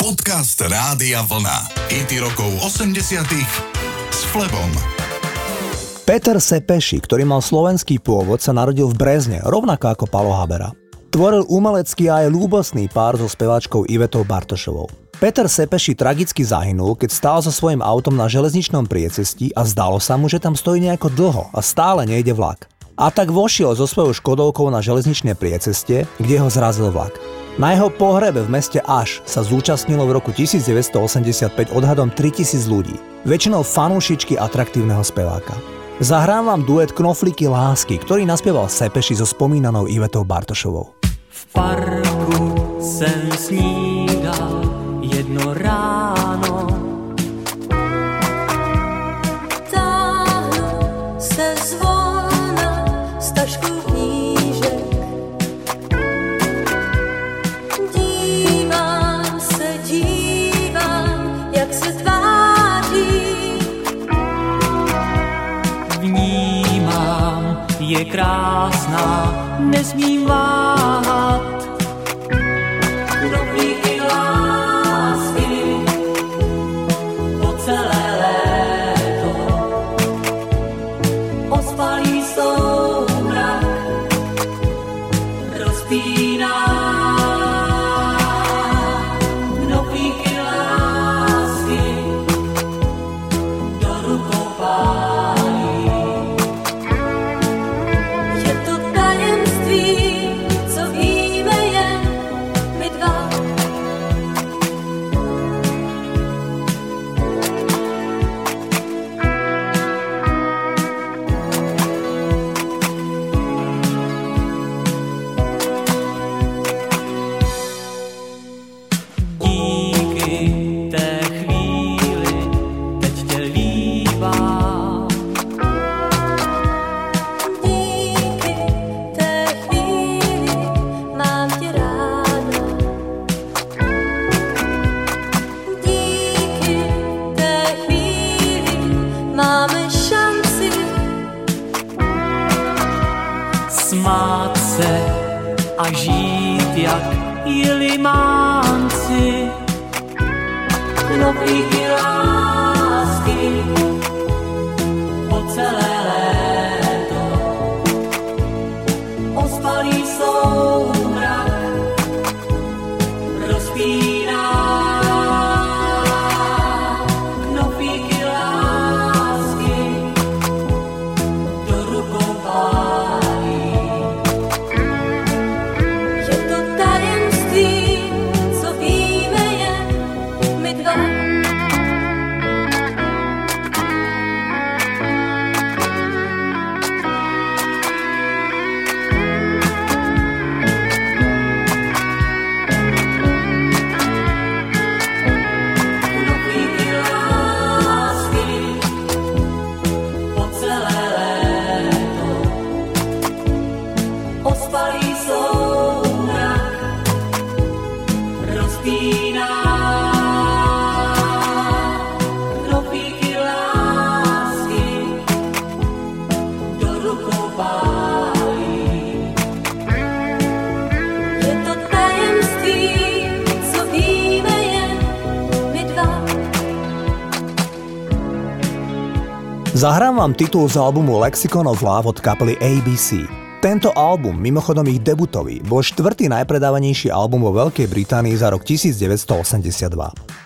Podcast Rádia Vlna. Hity rokov 80-tých s Flebom. Petr Sepéši, ktorý mal slovenský pôvod, sa narodil v Brezne, rovnako ako Palo Habera. Tvoril umelecký a aj ľúbostný pár so speváčkou Ivetou Bartošovou. Petr Sepéši tragicky zahynul, keď stál so svojím autom na železničnom priecestí a zdalo sa mu, že tam stojí nejako dlho a stále nejde vlak. A tak vošiel so svojou Škodovkou na železničné priecestie, kde ho zrazil vlak. Na jeho pohrebe v meste Aš sa zúčastnilo v roku 1985 odhadom 3000 ľudí, väčšinou fanúšičky atraktívneho speváka. Zahrám vám duet Knoflíky lásky, ktorý naspieval Sepeši so spomínanou Ivetou Bartošovou. V parku sem snídal jedno ráno, táhnu se zvona z tašku knížek. Dívám, jak se tváří. Vnímám, je krásná, nesmím váhat. Zahrám vám titul z albumu Lexicon of Love od kapely ABC. Tento album, mimochodom ich debutový, bol štvrtý najpredávanejší album vo Veľkej Británii za rok 1982.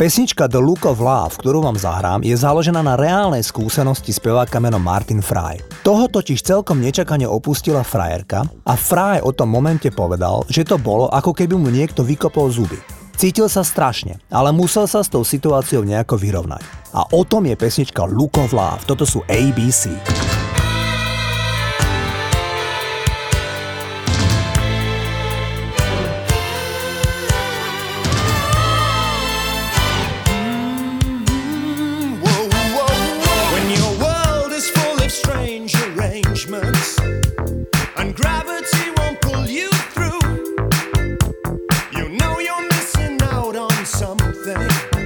Pesnička The Look of Love, ktorú vám zahrám, je založená na reálnej skúsenosti speváka menom Martin Fry. Toho totiž celkom nečakane opustila frajerka a Fry o tom momente povedal, že to bolo, ako keby mu niekto vykopol zuby. Cítil sa strašne, ale musel sa s tou situáciou nejako vyrovnať. A o tom je pesnička Look of Love. Toto sú ABC. All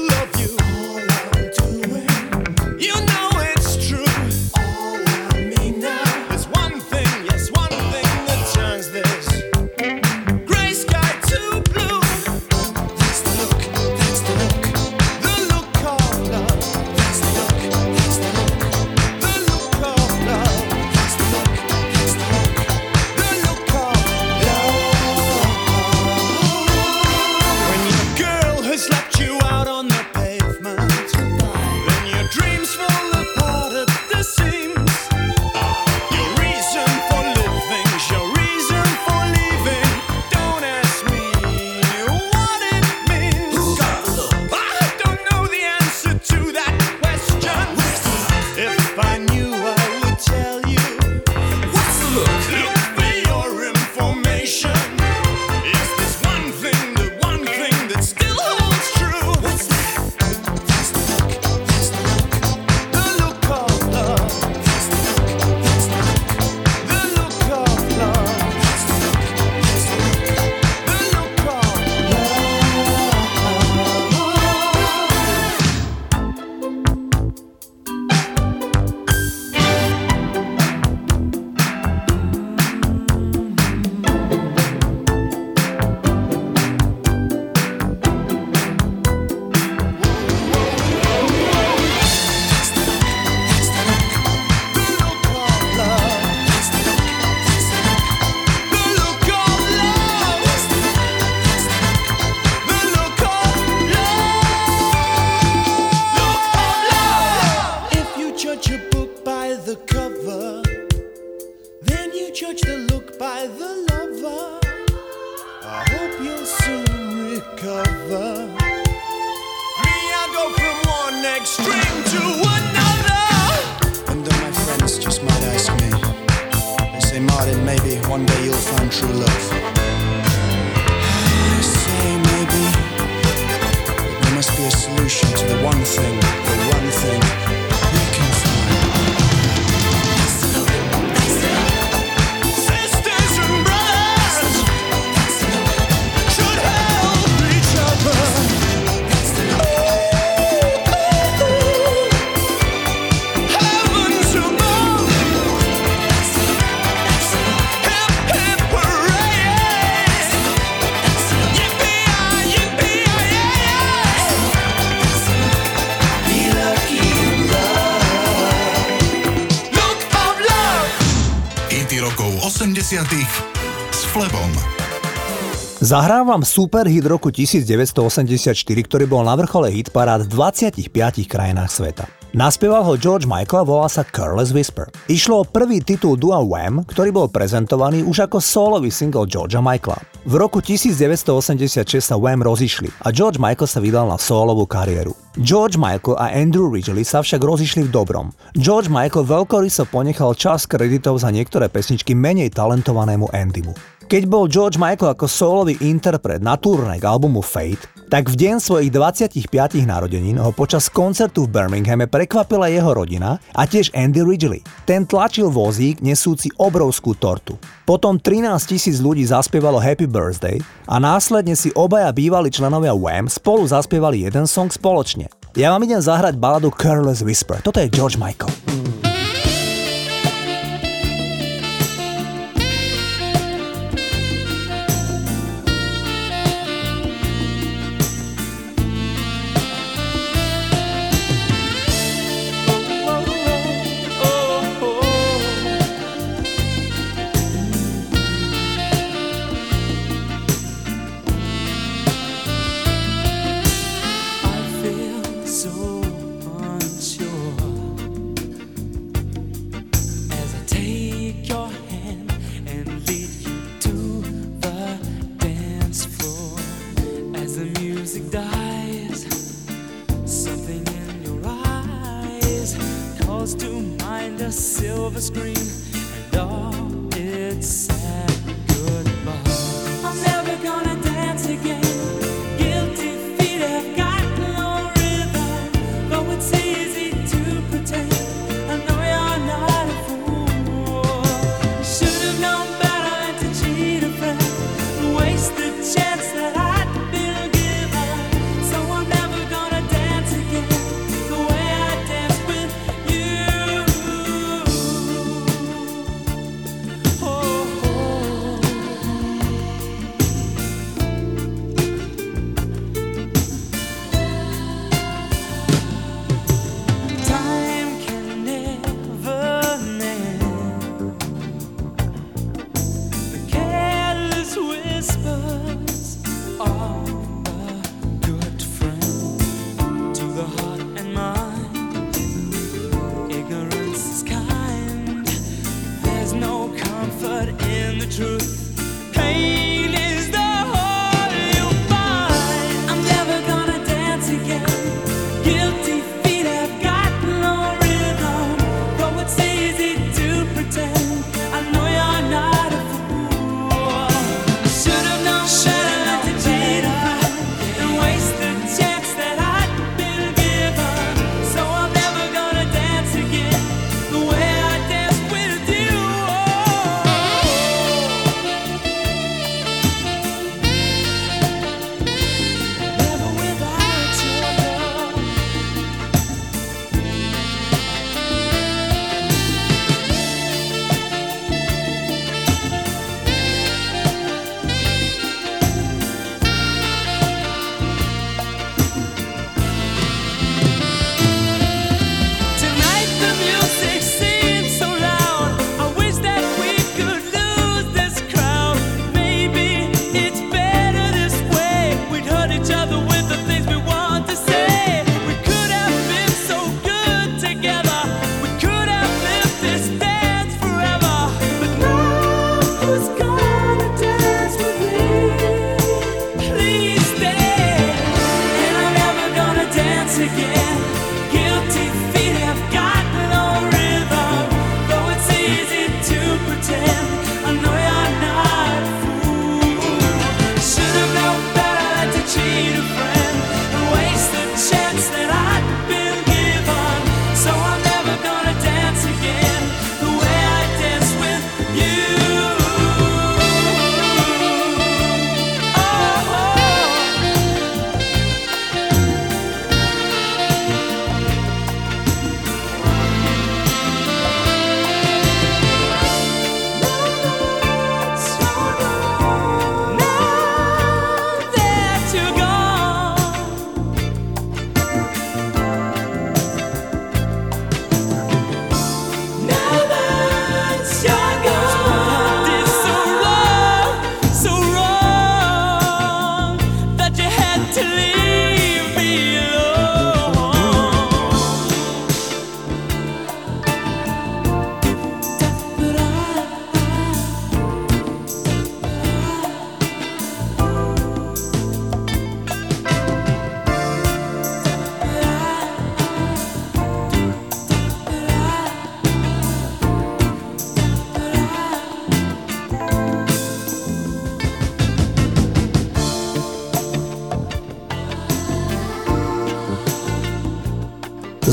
I'm doing, you know it's true. All I mean now. judge the look by the lover. I hope you'll soon recover. Me, I go from one extreme to another. And then my friends just might ask me. They say, Martin, maybe one day you'll find true love. They say maybe, but there must be a solution to the one thing we can find. S Flebom. Zahrávam superhit roku 1984, ktorý bol na vrchole hitparád v 25 krajinách sveta. Naspieval ho George Michael, volá sa Careless Whisper. Išlo o prvý titul dua Wham, ktorý bol prezentovaný už ako solový single Georgea Michaela. V roku 1986 sa Wham rozišli a George Michael sa vydal na solovú kariéru. George Michael a Andrew Ridgeley sa však rozišli v dobrom. George Michael veľkoryso ponechal časť kreditov za niektoré pesničky menej talentovanému Andymu. Keď bol George Michael ako solový interpret na turné k albumu Fate, tak v deň svojich 25. narodenín ho počas koncertu v Birminghame prekvapila jeho rodina a tiež Andy Ridgeley. Ten tlačil vozík nesúci obrovskú tortu. Potom 13 000 ľudí zaspievalo Happy Birthday a následne si obaja bývali členovia Wham spolu zaspievali jeden song spoločne. Ja vám idem zahrať baladu Careless Whisper. Toto je George Michael.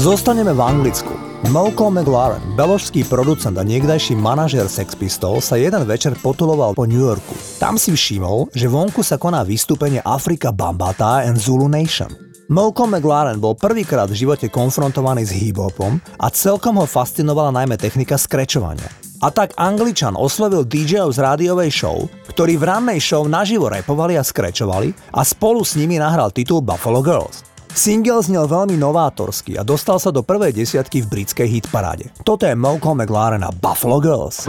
Zostaneme v Anglicku. Malcolm McLaren, beložský producent a niekdajší manažér Sex Pistols, sa jeden večer potuloval po New Yorku. Tam si všimol, že vonku sa koná vystúpenie Afrika Bambata and Zulu Nation. Malcolm McLaren bol prvýkrát v živote konfrontovaný s hip-hopom a celkom ho fascinovala najmä technika skrečovania. A tak Angličan oslovil DJov z rádiovej show, ktorí v rannej show naživo rapovali a skrečovali, a spolu s nimi nahral titul Buffalo Girls. Single znel veľmi novátorský a dostal sa do prvej desiatky v britskej hitparáde. Toto je Malcolm McLaren a Buffalo Girls.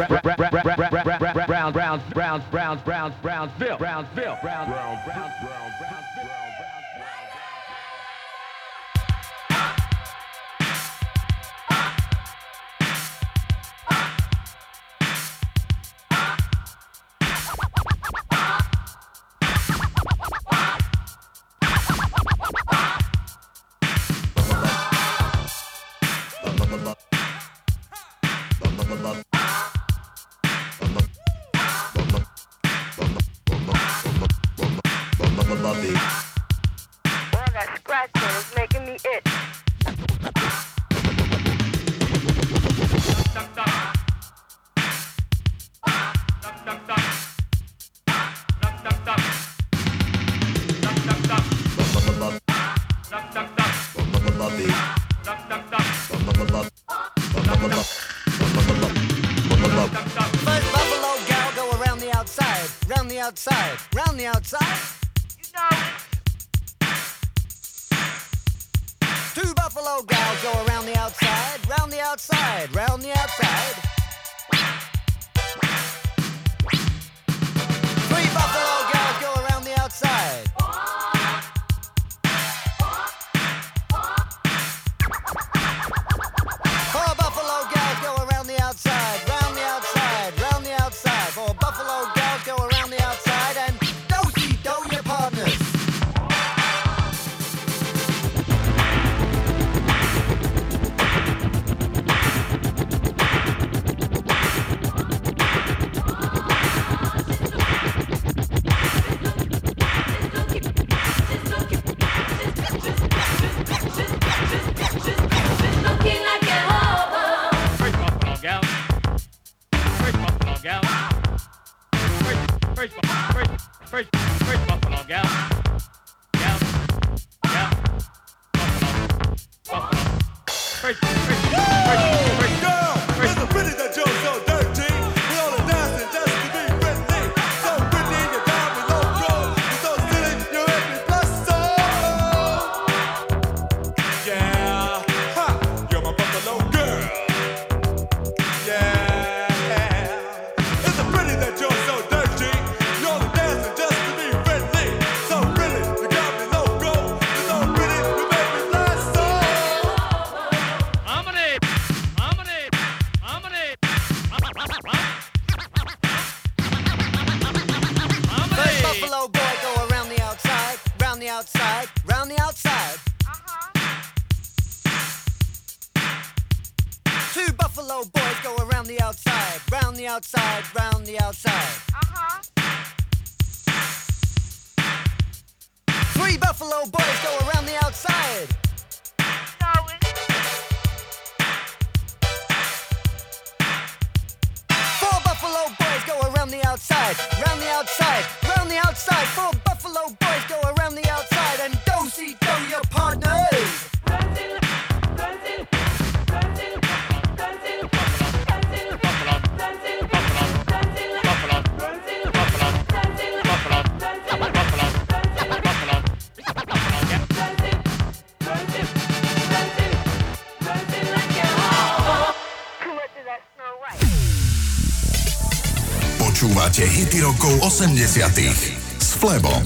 Outside, you know. Two buffalo gals go around the outside, round the outside, round the outside. Three buffalo gals go around the outside. Four buffalo gals go around the outside, round the outside, round the outside. Four buffalo gals go around the outside and hity rokov 80. s Flebom.